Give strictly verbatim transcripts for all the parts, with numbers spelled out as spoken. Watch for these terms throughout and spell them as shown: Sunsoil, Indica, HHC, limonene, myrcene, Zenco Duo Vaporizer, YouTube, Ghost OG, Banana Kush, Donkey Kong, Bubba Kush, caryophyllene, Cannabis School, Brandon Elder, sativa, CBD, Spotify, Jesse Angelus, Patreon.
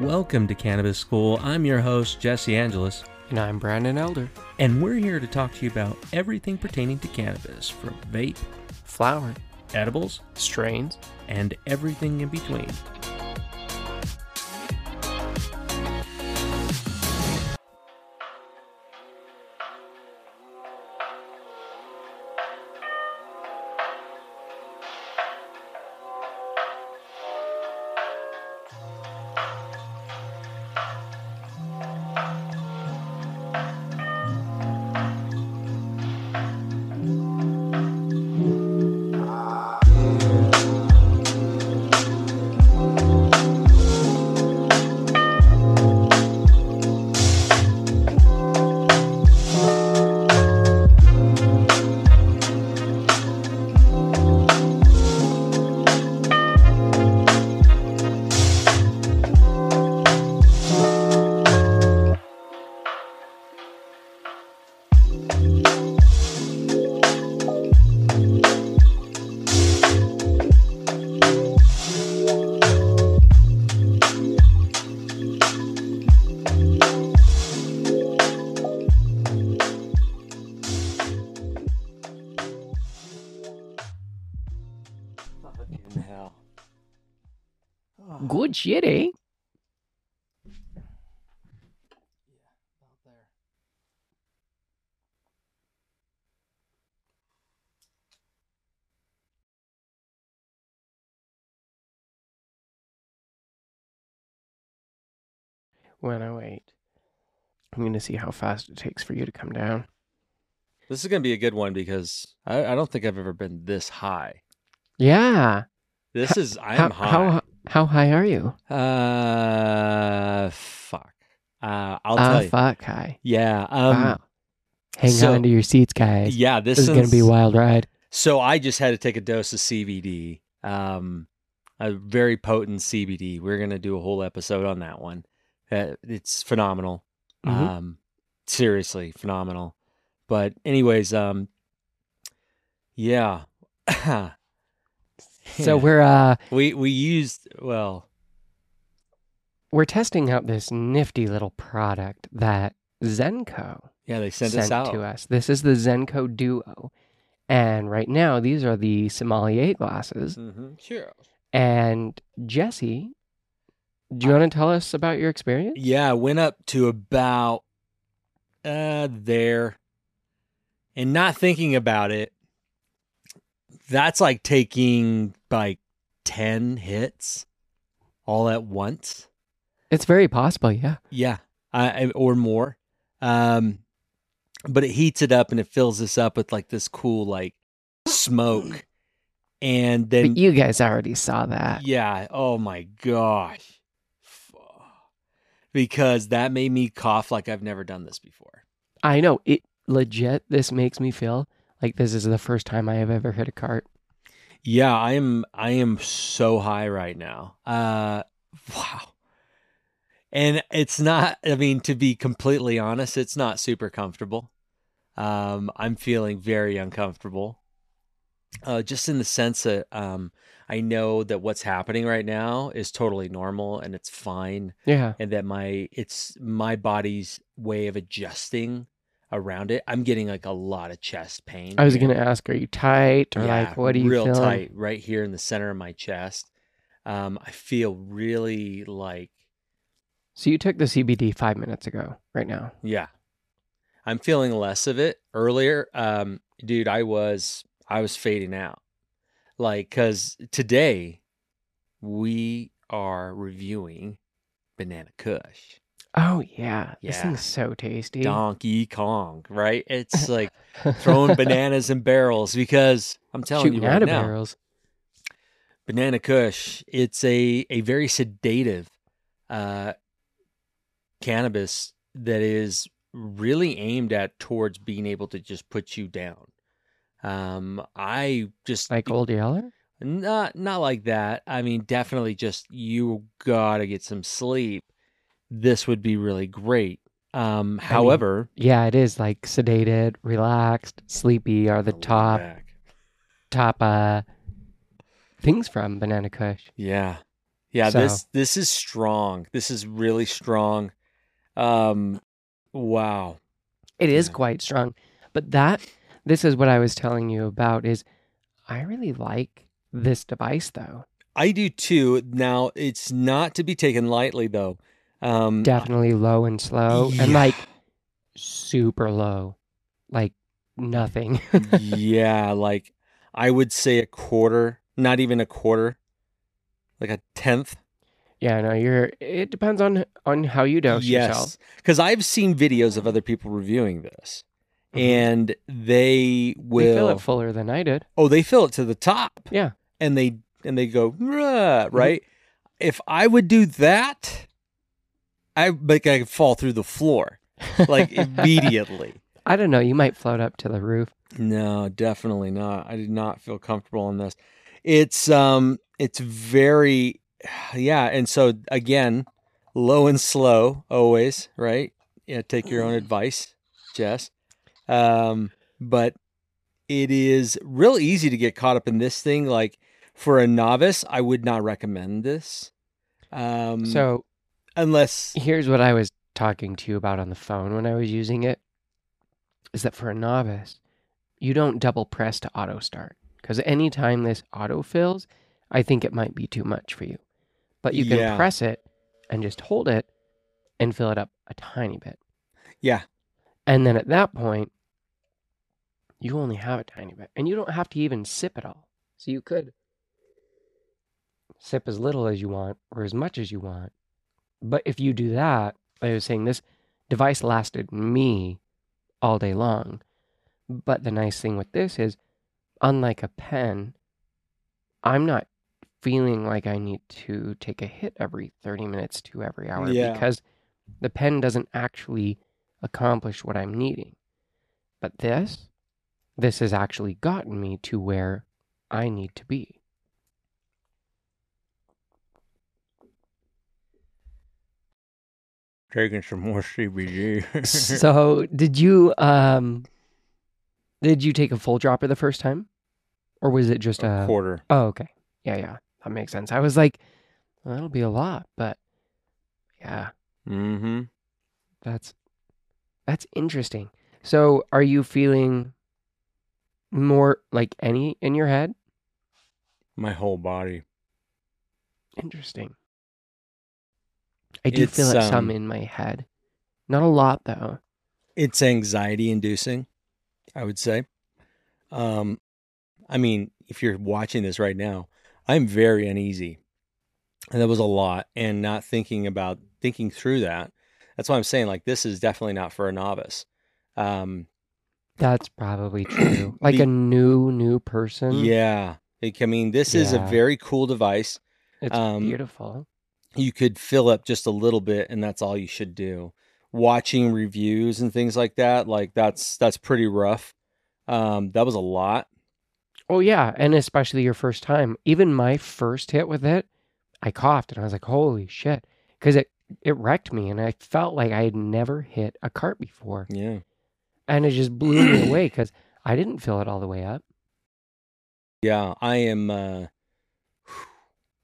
Welcome to Cannabis School. I'm your host, Jesse Angelus. And I'm Brandon Elder. And we're here to talk to you about everything pertaining to cannabis, from vape, flower, edibles, strains, and everything in between. Good shit, eh? Yeah, about there. When I wait, I'm going to see how fast it takes for you to come down. This is going to be a good one because I, I don't think I've ever been this high. Yeah. This is, I am high. How, how high are you? Uh, fuck. Uh, I'll uh, tell you. fuck high. Yeah. Um, wow. Hang so, on to your seats, guys. Yeah, this, this is going to be a wild ride. So I just had to take a dose of C B D, um, a very potent C B D. We're going to do a whole episode on that one. Uh, it's phenomenal. Mm-hmm. Um, seriously, phenomenal. But anyways, um, yeah. So we're uh we we used well we're testing out this nifty little product that Zenco yeah they sent, sent us out to us. This is the Zenco Duo, and right now these are the sommelier glasses. Mm-hmm. Sure. And Jesse, do you want to tell us about your experience? Yeah, I went up to about uh there, and not thinking about it. That's like taking like ten hits all at once. It's very possible, yeah. Yeah, I, or more. Um, but it heats it up and it fills this up with like this cool like smoke. And then but you guys already saw that. Yeah. Oh my gosh. Because that made me cough like I've never done this before. I know. It legit, this makes me feel like this is the first time I have ever hit a cart. Yeah, I am I am so high right now. Uh, wow. And it's not, I mean, to be completely honest, it's not super comfortable. Um, I'm feeling very uncomfortable. Uh, just in the sense that um, I know that what's happening right now is totally normal and it's fine. Yeah. And that my it's my body's way of adjusting around it. I'm getting like a lot of chest pain. I was going to ask, are you tight or yeah, like what do you feel? Real tight right here in the center of my chest. Um, I feel really like. So you took the C B D five minutes ago right now. Yeah. I'm feeling less of it earlier. Um, dude, I was, I was fading out. Like, cause today we are reviewing Banana Kush. Oh, yeah. yeah. This thing's so tasty. Donkey Kong, right? It's like throwing bananas in barrels because I'm telling Shooting you right out of now, barrels. Banana Kush, it's a, a very sedative uh, cannabis that is really aimed at towards being able to just put you down. Um, I just... Like Old Yeller? Not, not like that. I mean, definitely just you got to get some sleep. This would be really great. Um, however... I mean, yeah, it is like sedated, relaxed, sleepy are the top top uh, things from Banana Kush. Yeah. Yeah, so. this this is strong. This is really strong. Um, wow. It is yeah. quite strong. But that, this is what I was telling you about, is I really like this device, though. I do, too. Now, it's not to be taken lightly, though. Um, Definitely low and slow. Yeah. And, like, super low. Like, nothing. Yeah, like, I would say a quarter, not even a quarter. Like a tenth? Yeah, no, you're. It depends on on how you dose yes. yourself. Because I've seen videos of other people reviewing this, mm-hmm. and they will they fill it fuller than I did. Oh, they fill it to the top. Yeah, and they and they go right. Mm-hmm. If I would do that, I like I could fall through the floor like immediately. I don't know. You might float up to the roof. No, definitely not. I did not feel comfortable on this. It's um. It's very, yeah. And so again, low and slow always, right? Yeah. Take your own advice, Jess. Um, but it is real easy to get caught up in this thing. Like for a novice, I would not recommend this. Um, so unless here's what I was talking to you about on the phone when I was using it, is that for a novice, you don't double press to auto start, because anytime this auto fills, I think it might be too much for you. But you can yeah. press it and just hold it and fill it up a tiny bit. Yeah. And then at that point, you only have a tiny bit. And you don't have to even sip it all. So you could sip as little as you want or as much as you want. But if you do that, I was saying this device lasted me all day long. But the nice thing with this is, unlike a pen, I'm not feeling like I need to take a hit every thirty minutes to every hour yeah. because the pen doesn't actually accomplish what I'm needing. But this, this has actually gotten me to where I need to be. Taking some more C B D. So did you, um, did you take a full dropper the first time? Or was it just a, a quarter? Oh, okay. Yeah, yeah. That makes sense. I was like, well, that'll be a lot, but yeah. Mm-hmm. That's that's interesting. So are you feeling more like any in your head? My whole body. Interesting. I do it's, feel like um, some in my head. Not a lot, though. It's anxiety inducing, I would say. Um I mean, if you're watching this right now, I'm very uneasy. And that was a lot. And not thinking about thinking through that. That's why I'm saying, like, this is definitely not for a novice. Um, That's probably true. Like the, a new, new person. Yeah. Like, I mean, this yeah. is a very cool device. It's um, beautiful. You could fill up just a little bit, and that's all you should do. Watching reviews and things like that, like, that's that's pretty rough. Um, that was a lot. Oh, yeah, and especially your first time. Even my first hit with it, I coughed, and I was like, holy shit, because it, it wrecked me, and I felt like I had never hit a cart before. Yeah. And it just blew me away, because I didn't fill it all the way up. Yeah, I am, uh,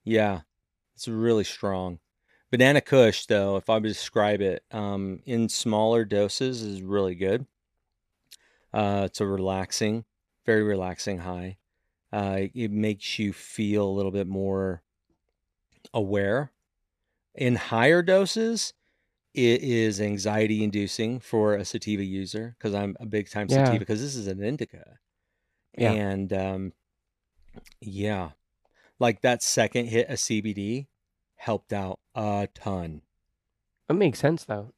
yeah, it's really strong. Banana Kush, though, if I would describe it, um, in smaller doses is really good. Uh, it's a relaxing. Very relaxing high. Uh, it makes you feel a little bit more aware. In higher doses, it is anxiety inducing for a sativa user, because I'm a big time yeah. sativa, because this is an indica. Yeah. And um, yeah, like that second hit of C B D helped out a ton. It makes sense, though.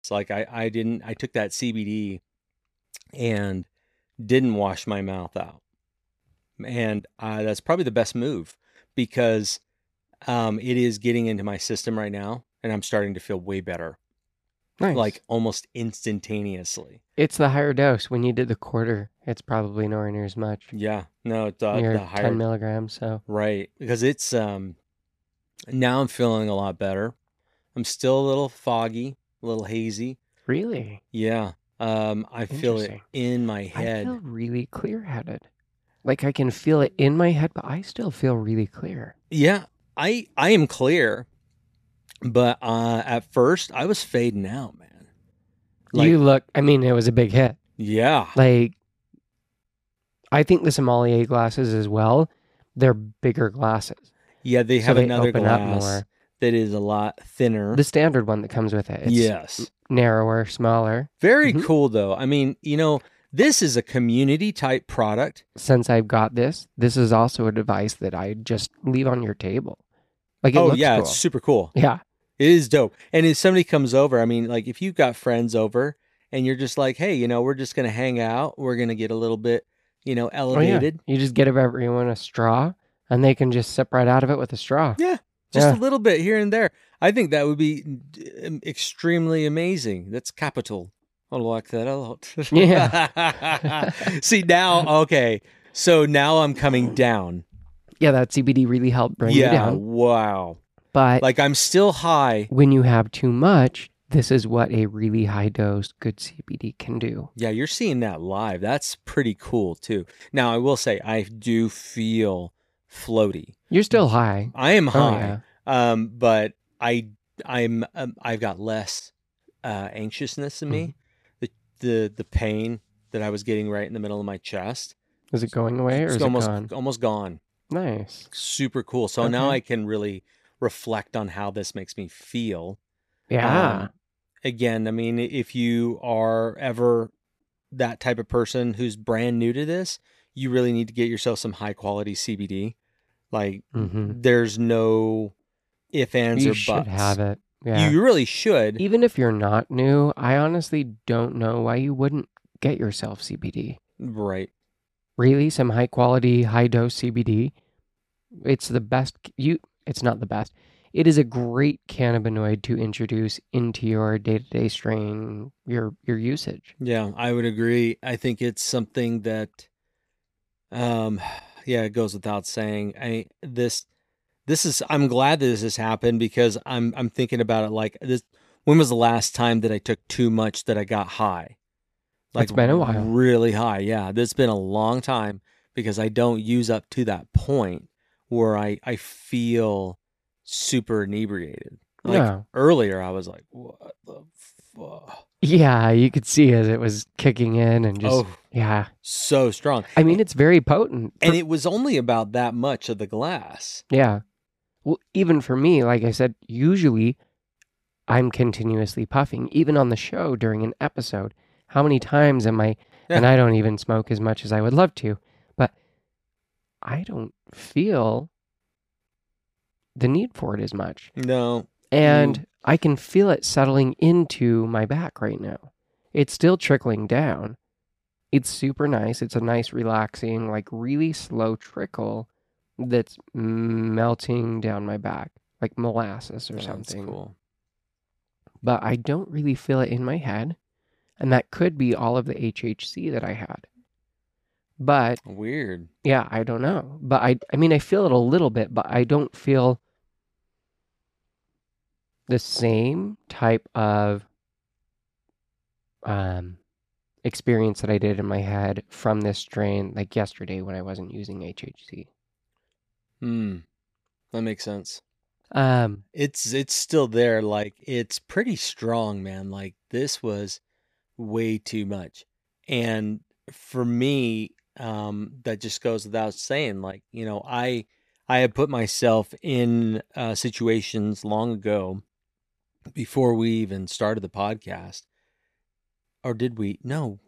It's like I, I didn't, I took that C B D and didn't wash my mouth out. And uh, that's probably the best move, because um, it is getting into my system right now, and I'm starting to feel way better. Nice. Like almost instantaneously. It's the higher dose. When you did the quarter, it's probably nowhere near as much. Yeah. No, it's uh, the higher ten milligrams. So. Right. Because it's, um, now I'm feeling a lot better. I'm still a little foggy, a little hazy. Really? Yeah. Um, I feel it in my head. I feel really clear-headed. Like I can feel it in my head, but I still feel really clear. Yeah. I I am clear, but uh, at first I was fading out, man. Like, you look. I mean, it was a big hit. Yeah. Like, I think the sommelier glasses as well. They're bigger glasses. Yeah, they have so they another glass that is a lot thinner. The standard one that comes with it. It's yes. Narrower, smaller. Very mm-hmm. cool, though. I mean, you know, this is a community type product. Since I've got this, this is also a device that I just leave on your table. Like, it oh, looks yeah, cool. It's super cool. Yeah. It is dope. And if somebody comes over, I mean, like, if you've got friends over and you're just like, hey, you know, we're just going to hang out, we're going to get a little bit, you know, elevated. Oh, yeah. You just give everyone a straw and they can just sip right out of it with a straw. Yeah. Just yeah. a little bit here and there. I think that would be extremely amazing. That's capital. I like that a lot. Yeah. See, now, okay. So now I'm coming down. Yeah, that C B D really helped bring yeah, you down. Yeah, wow. But like, I'm still high. When you have too much, this is what a really high dose good C B D can do. Yeah, you're seeing that live. That's pretty cool, too. Now, I will say, I do feel floaty. You're still high. I am high. Oh, yeah. Um, but I, I'm, um, I've got less uh, anxiousness in me. Mm-hmm. The, the, the pain that I was getting right in the middle of my chest. Is it going away or it's is almost, it gone? Almost gone. Nice. Super cool. So okay. Now I can really reflect on how this makes me feel. Yeah. Um, again, I mean, if you are ever that type of person who's brand new to this, you really need to get yourself some high quality C B D. Like, mm-hmm. there's no ifs, ands, you or buts. You should have it. Yeah. You really should. Even if you're not new, I honestly don't know why you wouldn't get yourself C B D. Right. Really, some high quality, high dose C B D. It's the best. You. It's not the best. It is a great cannabinoid to introduce into your day to day strain, your your usage. Yeah, I would agree. I think it's something that, um, yeah, it goes without saying. I this, this is. I'm glad that this has happened because I'm I'm thinking about it like this. When was the last time that I took too much that I got high? Like, it's been a while. Really high, yeah. It's been a long time because I don't use up to that point where I, I feel super inebriated. Like yeah. Earlier, I was like, what the fuck? Yeah, you could see as it was kicking in and just, oh, yeah. So strong. I mean, it's very potent. And it was only about that much of the glass. Yeah. Well, even for me, like I said, usually I'm continuously puffing, even on the show during an episode. How many times am I, yeah. and I don't even smoke as much as I would love to, but I don't feel the need for it as much. No. And mm. I can feel it settling into my back right now. It's still trickling down. It's super nice. It's a nice, relaxing, like really slow trickle that's melting down my back, like molasses or yeah, something. That's cool. But I don't really feel it in my head. And that could be all of the H H C that I had. But... Weird. Yeah, I don't know. But I I mean, I feel it a little bit, but I don't feel the same type of um, experience that I did in my head from this strain, like yesterday when I wasn't using H H C. Hmm. That makes sense. Um, It's, it's still there. Like, it's pretty strong, man. Like, this was... way too much. And for me, um, that just goes without saying, like, you know, I, I had put myself in uh, situations long ago before we even started the podcast, or did we? No,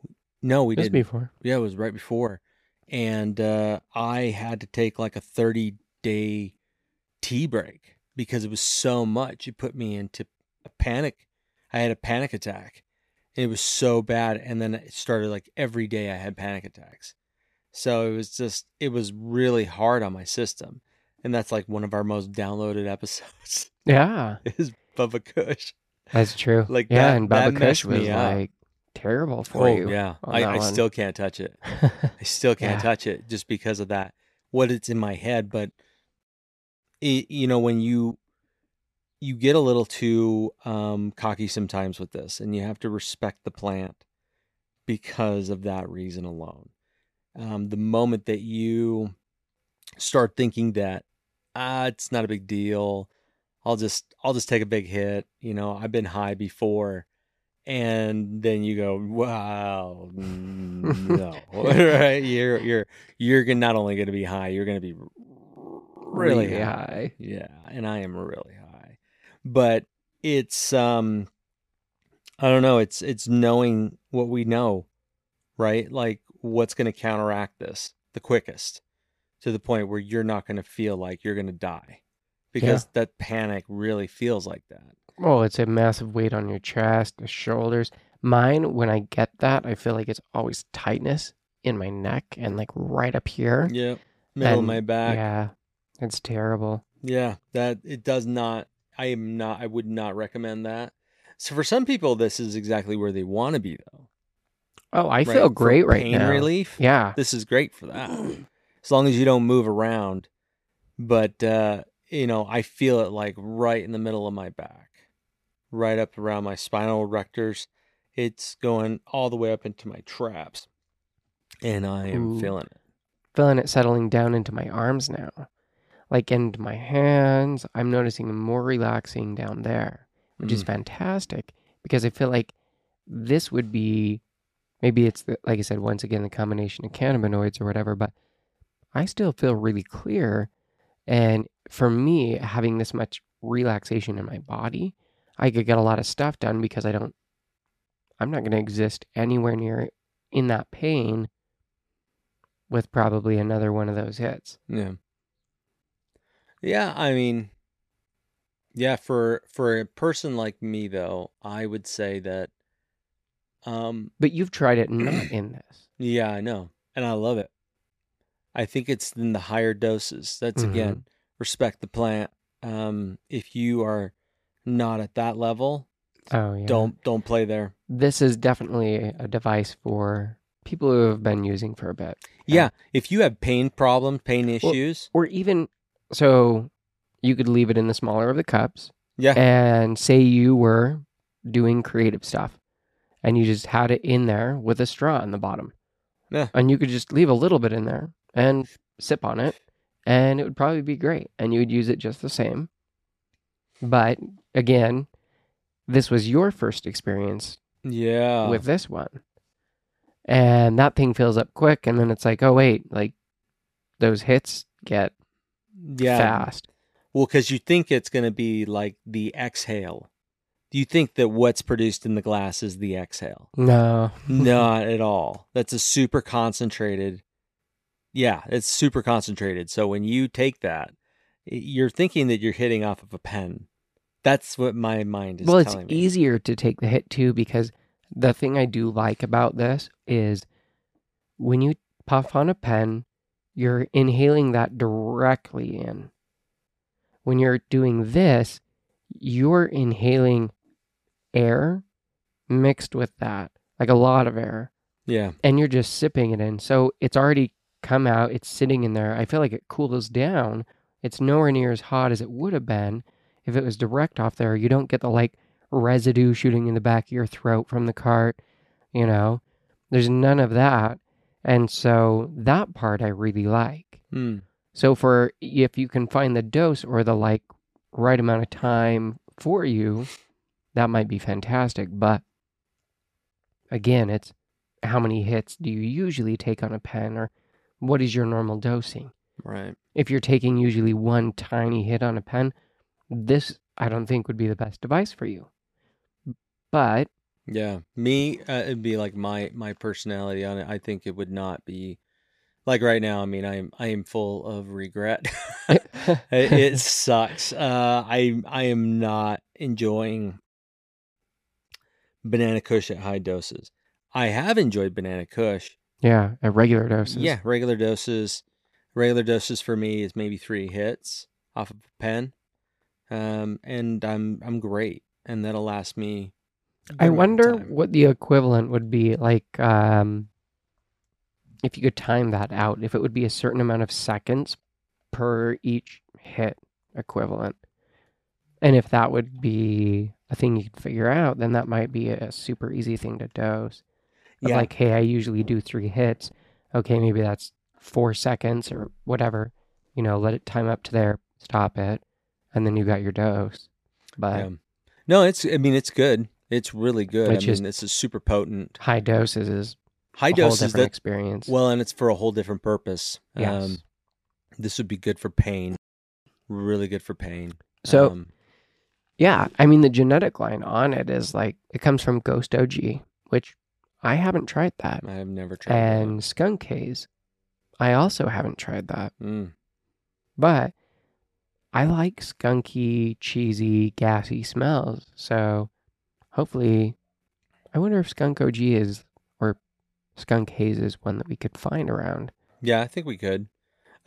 no, we didn't. Before. Yeah, it was right before. And, uh, I had to take like a thirty day tea break because it was so much. It put me into a panic. I had a panic attack. It was so bad. And then it started like every day I had panic attacks. So it was just, it was really hard on my system. And that's like one of our most downloaded episodes. Yeah. Is Bubba Kush. That's true. Like yeah, that, and Bubba Kush was like terrible for oh, you. Yeah. I, I still can't touch it. I still can't yeah. touch it just because of that. What it's in my head. But, it, you know, when you, you get a little too um, cocky sometimes with this, and you have to respect the plant because of that reason alone. Um, the moment that you start thinking that ah, it's not a big deal. I'll just, I'll just take a big hit. You know, I've been high before. And then you go, wow, no, right? You're, you're, you're not only going to be high, you're going to be really, really high. high. Yeah. And I am really high, but it's, um, I don't know. It's, it's knowing what we know, right? Like what's going to counteract this the quickest, to the point where you're not going to feel like you're going to die, because yeah. that panic really feels like that. Oh, it's a massive weight on your chest, your shoulders. Mine, when I get that, I feel like it's always tightness in my neck and like right up here. Yeah, middle and, of my back. Yeah, it's terrible. Yeah, that it does not, I am not, I would not recommend that. So for some people, this is exactly where they want to be though. Oh, I right? feel great for right pain now. Pain relief? Yeah. This is great for that. As long as you don't move around. But, uh, you know, I feel it like right in the middle of my back. Right up around my spinal rectors. It's going all the way up into my traps. And I am Ooh. feeling it. Feeling it settling down into my arms now. Like into my hands. I'm noticing more relaxing down there. Which mm. is fantastic. Because I feel like this would be... Maybe it's, the, like I said, once again, the combination of cannabinoids or whatever, but I still feel really clear. And for me, having this much relaxation in my body, I could get a lot of stuff done because I don't, I'm not going to exist anywhere near in that pain with probably another one of those hits. Yeah. Yeah, I mean, yeah, for for a person like me, though, I would say that Um, but you've tried it not in this. Yeah, I know. And I love it. I think it's in the higher doses. That's, mm-hmm. again, respect the plant. Um, if you are not at that level, oh, yeah. don't don't play there. This is definitely a device for people who have been using for a bit. Yeah. Um, if you have pain problems, pain issues. Or, or even, so you could leave it in the smaller of the cups. Yeah. And say you were doing creative stuff. And you just had it in there with a straw in the bottom. Yeah. And you could just leave a little bit in there and sip on it. And it would probably be great. And you would use it just the same. But again, this was your first experience yeah. with this one. And that thing fills up quick. And then it's like, oh, wait, like those hits get yeah. fast. Well, because you think it's going to be like the exhale. You think that what's produced in the glass is the exhale. No. Not at all. That's a super concentrated. Yeah, it's super concentrated. So when you take that, you're thinking that you're hitting off of a pen. That's what my mind is telling me. Well, it's easier to take the hit too, because the thing I do like about this is when you puff on a pen, you're inhaling that directly in. When you're doing this, you're inhaling air mixed with that, like a lot of air. Yeah. And you're just sipping it in. So it's already come out. It's sitting in there. I feel like it cools down. It's nowhere near as hot as it would have been if it was direct off there. You don't get the like residue shooting in the back of your throat from the cart. You know, there's none of that. And so that part I really like. Mm. So for if you can find the dose or the like right amount of time for you, that might be fantastic. But again, it's how many hits do you usually take on a pen, or what is your normal dosing? Right. If you're taking usually one tiny hit on a pen, this I don't think would be the best device for you. But yeah, me, uh, it'd be like my my personality on it. I think it would not be. Like right now, I mean, I am I am full of regret. it, it sucks. Uh, I I am not enjoying Banana Kush at high doses. I have enjoyed Banana Kush. Yeah, at regular doses. Yeah, regular doses. Regular doses for me is maybe three hits off of a pen, um, and I'm I'm great, and that'll last me. I wonder what the equivalent would be like. Um... If you could time that out, if it would be a certain amount of seconds per each hit equivalent. And if that would be a thing you could figure out, then that might be a super easy thing to dose. Yeah. Like, hey, I usually do three hits. Okay, maybe that's four seconds or whatever. You know, let it time up to there. stop it, and then you got your dose. But yeah. no, it's. I mean, it's good. It's really good. It's I mean, this is super potent. High doses is high a doses whole different that, experience. Well, and it's for a whole different purpose. Yes. Um, this would be good for pain. Really good for pain. So, um, yeah, I mean, the genetic line on it is like, it comes from Ghost O G, which I haven't tried that. I have never tried and that. And Skunk Haze, I also haven't tried that. Mm. But I like skunky, cheesy, gassy smells. So hopefully, I wonder if Skunk O G is, or Skunk Haze is one that we could find around. Yeah, I think we could.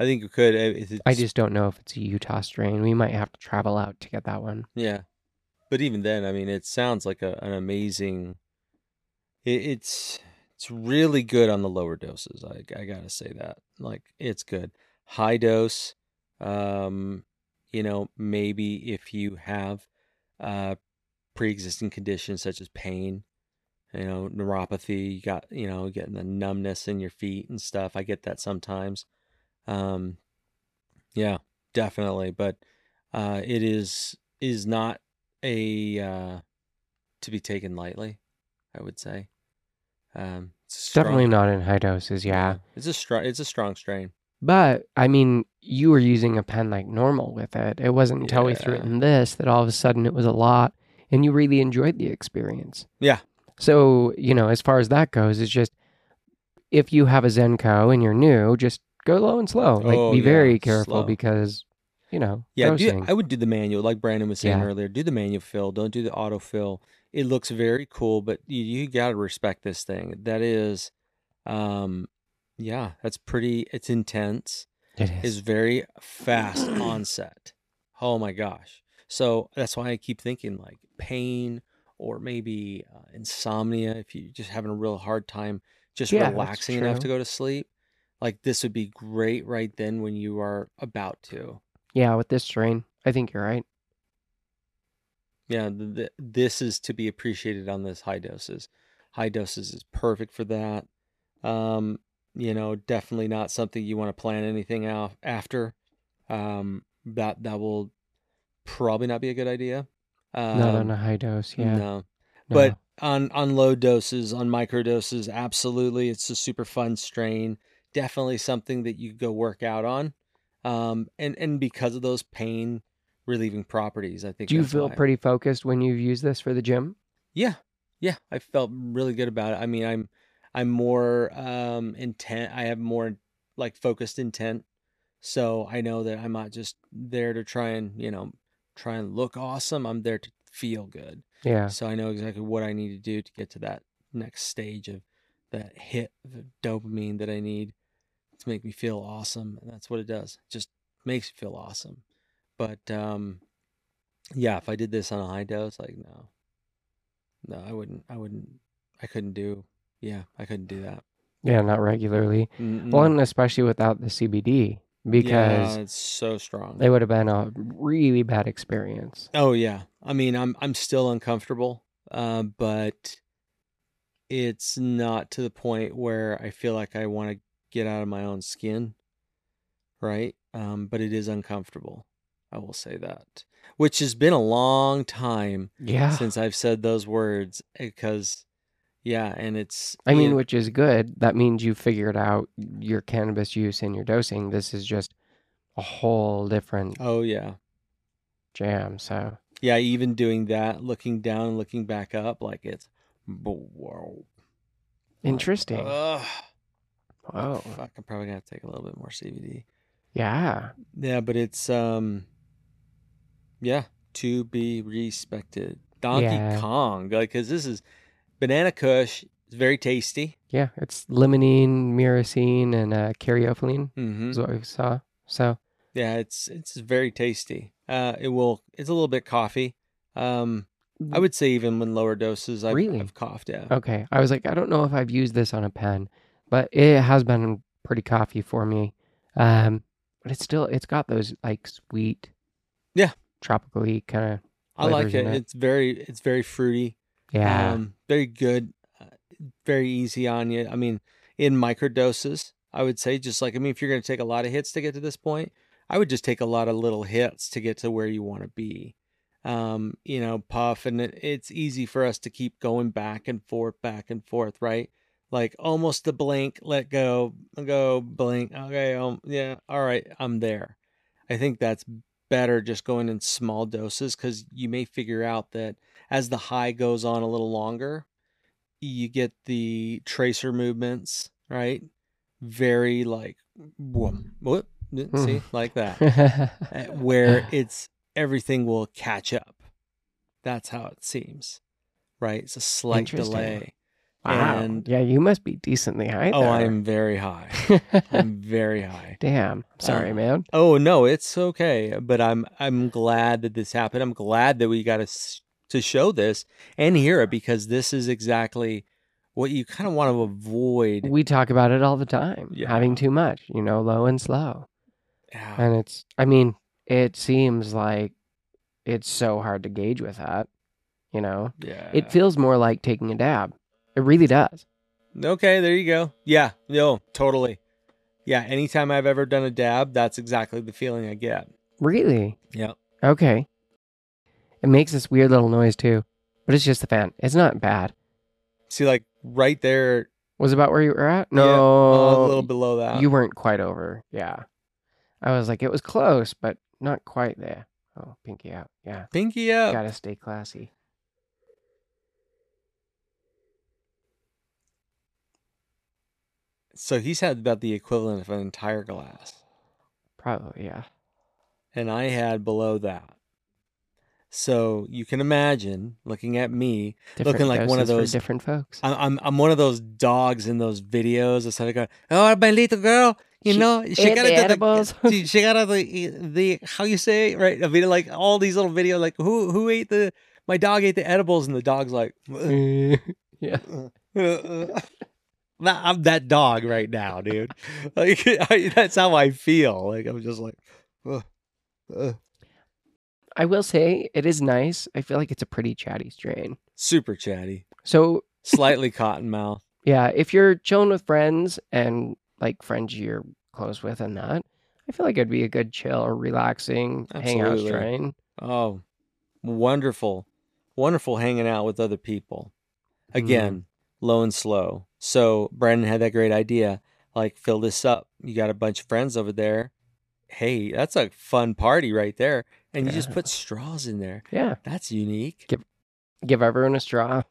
I think we could. It's, I just don't know if it's a Utah strain. We might have to travel out to get that one. Yeah. But even then, I mean, it sounds like a, an amazing... It, it's it's really good on the lower doses. I, I got to say that. Like, it's good. High dose, um, you know, maybe if you have uh, pre-existing conditions such as pain, you know, neuropathy, you got, you know, getting the numbness in your feet and stuff. I get that sometimes. Um, yeah, definitely. But, uh, it is, is not a, uh, to be taken lightly, I would say. Um, it's definitely not in high doses. Yeah. It's a strong, it's a strong strain, but I mean, you were using a pen like normal with it. It wasn't until yeah. we threw it in this, that all of a sudden it was a lot and you really enjoyed the experience. Yeah. So, you know, as far as that goes, it's just, if you have a Zenco and you're new, just go low and slow. Like, oh, be yeah. very careful slow. Because, you know. Yeah, do, I would do the manual, like Brandon was saying yeah. earlier. Do the manual fill. Don't do the auto fill. It looks very cool, but you, you got to respect this thing. That is, um, yeah, that's pretty, it's intense. It is. It's very fast onset. Oh, my gosh. So that's why I keep thinking, like, pain or maybe uh, insomnia, if you're just having a real hard time just yeah, relaxing enough to go to sleep. Like, this would be great right then when you are about to. Yeah, with this strain, I think you're right. Yeah, th- th- this is to be appreciated on this high doses. High doses is perfect for that. Um, you know, definitely not something you want to plan anything out after. Um, that that will probably not be a good idea. Um, not on a high dose, yeah. No, no. But on, on low doses, on micro doses, absolutely. It's a super fun strain. Definitely something that you go work out on. Um, and, and because of those pain relieving properties, I think. Do you feel pretty focused when you've used this for the gym? Yeah. Yeah. I felt really good about it. I mean, I'm, I'm more, um, intent. I have more like focused intent. So I know that I'm not just there to try and, you know, try and look awesome. I'm there to feel good. Yeah. So I know exactly what I need to do to get to that next stage of that hit of dopamine that I need to make me feel awesome. And that's what it does. It just makes you feel awesome. But, um, yeah, if I did this on a high dose, like, no, no, I wouldn't, I wouldn't, I couldn't do, yeah, I couldn't do that. Yeah. Not regularly. Mm-mm. Well, and especially without the C B D because yeah, it's so strong. It would have been a really bad experience. Oh yeah. I mean, I'm, I'm still uncomfortable, uh, but it's not to the point where I feel like I want to get out of my own skin, right? Um, but it is uncomfortable. I will say that, which has been a long time yeah. since I've said those words because, yeah, and it's... I mean, it, which is good. That means you figured out your cannabis use and your dosing. This is just a whole different... Oh, yeah. Jam, so... Yeah, even doing that, looking down and looking back up, like it's... Whoa. Interesting. Like, oh, fuck, I'm probably gonna have to take a little bit more C B D. Yeah. Yeah, but it's um, yeah, to be respected. Donkey yeah. Kong, like, because this is Banana Kush. It's very tasty. Yeah, it's limonene, myrcene, and uh, caryophyllene mm-hmm. is what we saw. So yeah, it's it's very tasty. Uh, it will. It's a little bit coffee. Um. I would say even when lower doses, I've, really? I've coughed out. Okay. I was like, I don't know if I've used this on a pen, but it has been pretty coffee for me. Um, but it's still, it's got those like sweet, yeah, tropical-y kind of. I like it. it. It's very, it's very fruity. Yeah. Um, very good. Uh, very easy on you. I mean, in microdoses, I would say just like, I mean, if you're going to take a lot of hits to get to this point, I would just take a lot of little hits to get to where you want to be. Um, you know, puff, and it, it's easy for us to keep going back and forth, back and forth, right? Like almost the blink, let go, go blink. Okay. Um, yeah. All right. I'm there. I think that's better just going in small doses, because you may figure out that as the high goes on a little longer, you get the tracer movements, right? Very like, whoop, whoop, see, like that, where it's everything will catch up. That's how it seems, right? It's a slight delay. Wow. And, yeah, you must be decently high. Oh, there. I'm very high. I'm very high. Damn. Sorry, um, man. Oh, no, it's okay. But I'm I'm glad that this happened. I'm glad that we got to, to show this and hear it, because this is exactly what you kind of want to avoid. We talk about it all the time, yeah. Having too much, you know, low and slow. Yeah. And it's, I mean, it seems like it's so hard to gauge with that, you know? Yeah. It feels more like taking a dab. It really does. Okay, there you go. Yeah, no, totally. Yeah, anytime I've ever done a dab, that's exactly the feeling I get. Really? Yeah. Okay. It makes this weird little noise too, but it's just the fan. It's not bad. See, like right there. Was about where you were at? No. Yeah, a little below that. You weren't quite over. Yeah. I was like, it was close, but not quite there. Oh, pinky out. Yeah. Pinky out. Gotta stay classy. So he's had about the equivalent of an entire glass. Probably, yeah. And I had below that. So you can imagine looking at me, different looking like one of those different folks. I'm, I'm I'm one of those dogs in those videos. It's like, oh, my little girl, you she know, she got the, the, the she, she got the the how you say it, right? I mean, like all these little videos, like who who ate the my dog ate the edibles, and the dog's like, yeah. I'm that dog right now, dude. Like I, that's how I feel. Like I'm just like, ugh, ugh. I will say it is nice. I feel like it's a pretty chatty strain. Super chatty. So slightly cotton mouth. Yeah, if you're chilling with friends and like friends you're close with and that, I feel like it'd be a good chill, relaxing hangout strain. Oh, wonderful, wonderful hanging out with other people. Again, mm. low and slow. So Brandon had that great idea, like fill this up. You got a bunch of friends over there. Hey, that's a fun party right there. And yeah. You just put straws in there. Yeah. That's unique. Give give everyone a straw.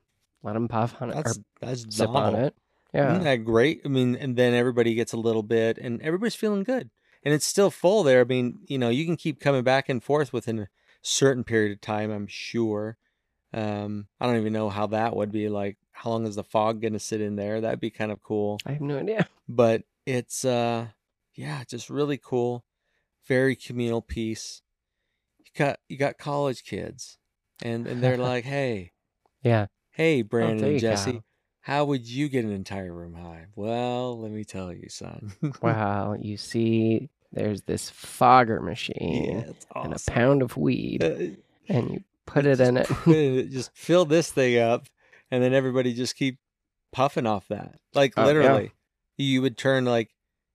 Let them puff on it that's, or that's sip on it. Yeah. Isn't that great? I mean, and then everybody gets a little bit and everybody's feeling good. And it's still full there. I mean, you know, you can keep coming back and forth within a certain period of time, I'm sure. Um, I don't even know how that would be like. How long is the fog going to sit in there? That'd be kind of cool. I have no idea. But it's, uh, yeah, just really cool. Very communal piece. You got you got college kids, and, and they're like, hey. Yeah. Hey, Brandon oh, and Jesse, go. How would you get an entire room high? Well, let me tell you, son. Wow, you see, there's this fogger machine yeah, awesome. And a pound of weed, uh, and you put it in it. it. Just fill this thing up. And then everybody just keep puffing off that. Like oh, literally, yeah. You would turn like,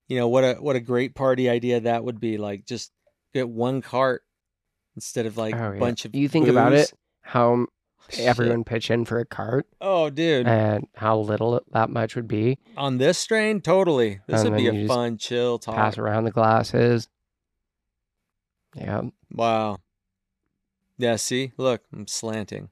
you know, what a what a great party idea that would be. Like just get one cart instead of like a oh, yeah. bunch of. You think booze. About it, how Shit. Everyone pitch in for a cart. Oh, dude, and how little that much would be on this strain. Totally, this and would be a fun, chill talk. Pass around the glasses. Yeah. Wow. Yeah. See, look, I'm slanting.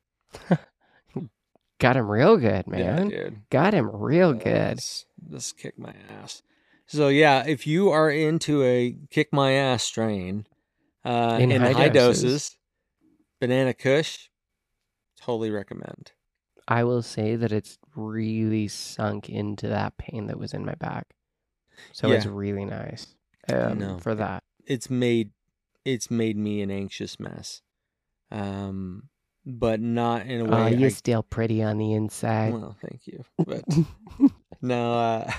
Got him real good, man. Yeah, dude. Got him real good. This kick my ass. So yeah, if you are into a kick my ass strain uh, in, in high, high doses, doses, Banana Kush, totally recommend. I will say that it's really sunk into that pain that was in my back, so yeah. It's really nice um, no, for that. It's made it's made me an anxious mess. Um. But not in a way. Oh, you're I... still pretty on the inside. Well, thank you. But no, uh,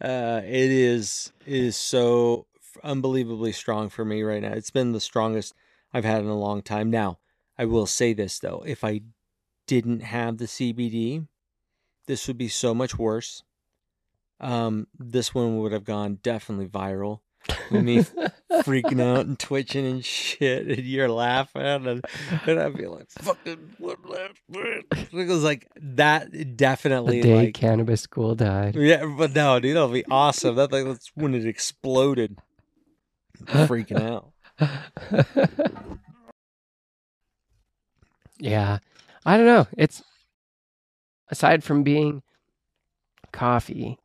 uh, it is it is so unbelievably strong for me right now. It's been the strongest I've had in a long time. Now, I will say this though: if I didn't have the C B D, this would be so much worse. Um, this one would have gone definitely viral. and me freaking out and twitching and shit, and you're laughing, and, and I'd be like, fucking whiplash. It was like that definitely. The day like, Cannabis School died. Yeah, but no, dude, that'll be awesome. That thing, that's when it exploded. I'm freaking out. Yeah, I don't know. It's aside from being coffee,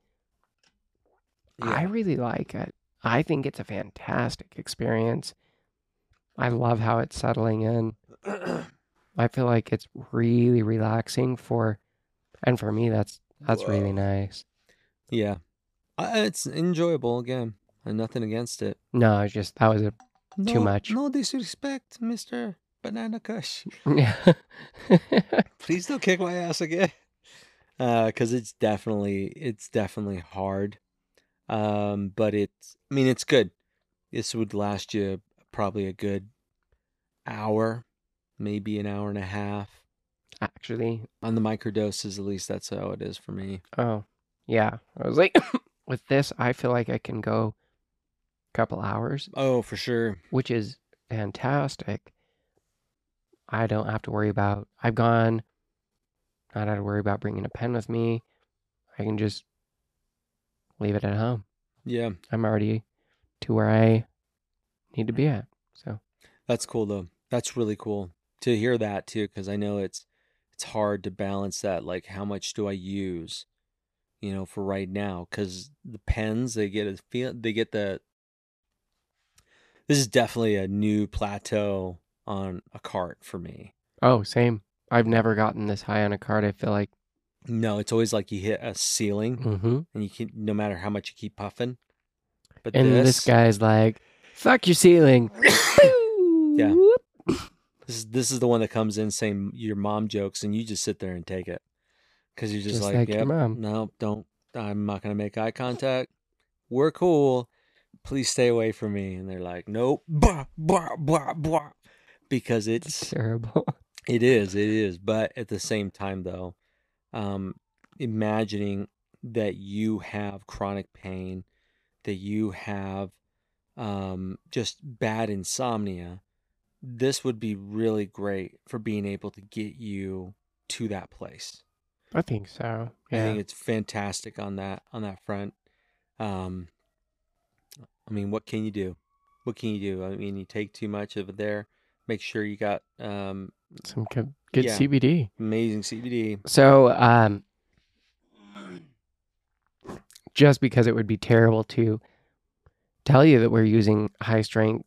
yeah. I really like it. I think it's a fantastic experience. I love how it's settling in. I feel like it's really relaxing for, and for me, that's that's Whoa. Really nice. Yeah, I, it's enjoyable again, and nothing against it. No, it's just that was a, no, too much. No disrespect, Mister Banana Kush. Yeah. Please don't kick my ass again, because uh, it's definitely it's definitely hard. Um, but it's, I mean, it's good. This would last you probably a good hour, maybe an hour and a half. Actually, on the microdoses, at least that's how it is for me. Oh, yeah. I was like, with this, I feel like I can go a couple hours. Oh, for sure. Which is fantastic. I don't have to worry about, I've gone, not have to worry about bringing a pen with me. I can just leave it at home. Yeah. I'm already to where I need to be at. So that's cool though. That's really cool to hear that too, because I know it's it's hard to balance that, like how much do I use, you know, for right now, because the pens, they get a feel they get the this is definitely a new plateau on a cart for me. Oh, same. I've never gotten this high on a cart, I feel like. No, it's always like you hit a ceiling, mm-hmm. and you can, no matter how much you keep puffing. But and this, this guy's like, "Fuck your ceiling." Yeah, this is this is the one that comes in saying your mom jokes, and you just sit there and take it because you're just, just like, like yep, your mom. "No, don't. I'm not gonna make eye contact. We're cool. Please stay away from me." And they're like, "Nope, blah blah blah blah," because it's, it's terrible. It is. It is. But at the same time, though. Um, imagining that you have chronic pain, that you have um, just bad insomnia, this would be really great for being able to get you to that place. I think so. Yeah. I think it's fantastic on that on that front. Um, I mean, what can you do? What can you do? I mean, you take too much of it there. Make sure you got um, some co- good yeah, C B D. Amazing C B D. So um, just because it would be terrible to tell you that we're using high strength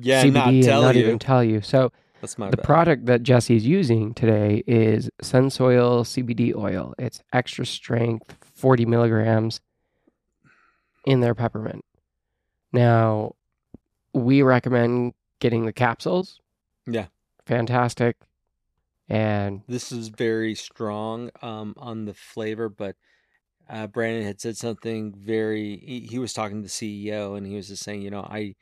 yeah, C B D not and not you. even tell you. So That's my the bad. product that Jesse is using today is Sunsoil C B D oil. It's extra strength, forty milligrams in their peppermint. Now, we recommend getting the capsules. Yeah. Fantastic. And this is very strong um, on the flavor, but uh, Brandon had said something very, he, he was talking to the C E O and he was just saying, you know, I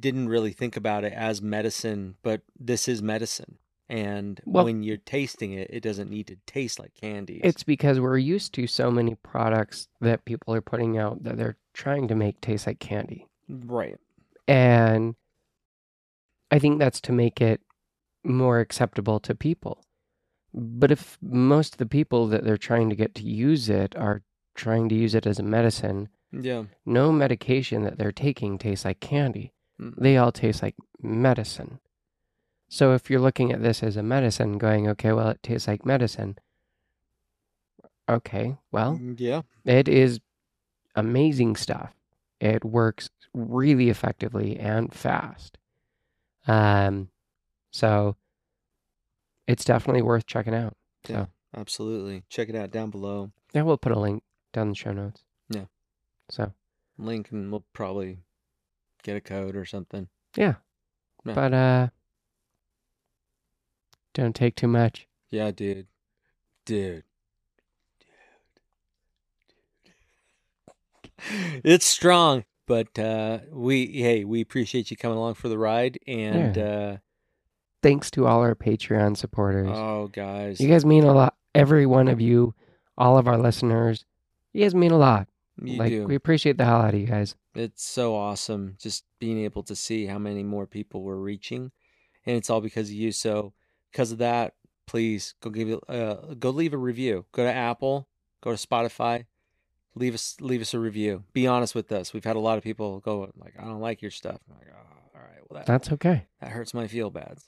didn't really think about it as medicine, but this is medicine. And well, when you're tasting it, it doesn't need to taste like candy. It's because we're used to so many products that people are putting out that they're trying to make taste like candy. Right. And I think that's to make it more acceptable to people. But if most of the people that they're trying to get to use it are trying to use it as a medicine, yeah, no medication that they're taking tastes like candy. Mm. They all taste like medicine. So if you're looking at this as a medicine going, okay, well, it tastes like medicine. Okay, well, yeah, it is amazing stuff. It works really effectively and fast. Um, so it's definitely worth checking out. So. Yeah, absolutely. Check it out down below. Yeah, we'll put a link down in the show notes. Yeah. So link, and we'll probably get a code or something. Yeah. yeah. But, uh, don't take too much. Yeah, dude. Dude. Dude. Dude. It's strong. But uh, we, hey, we appreciate you coming along for the ride, and yeah. uh, thanks to all our Patreon supporters. Oh, guys, you guys mean a lot. Every one of you, all of our listeners, you guys mean a lot. You like, do. We appreciate the hell out of you guys. It's so awesome just being able to see how many more people we're reaching. And it's all because of you. So because of that, please go give it, uh, go leave a review. Go to Apple. Go to Spotify. Leave us leave us a review. Be honest with us. We've had a lot of people go like, I don't like your stuff. I'm like, oh, all right, well that, that's okay. That hurts my feel bads.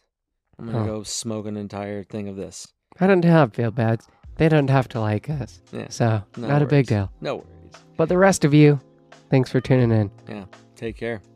I'm gonna oh. go smoke an entire thing of this. I don't have feel bads. They don't have to like us. Yeah. So no not worries. a big deal. No worries. But the rest of you, thanks for tuning in. Yeah. Take care.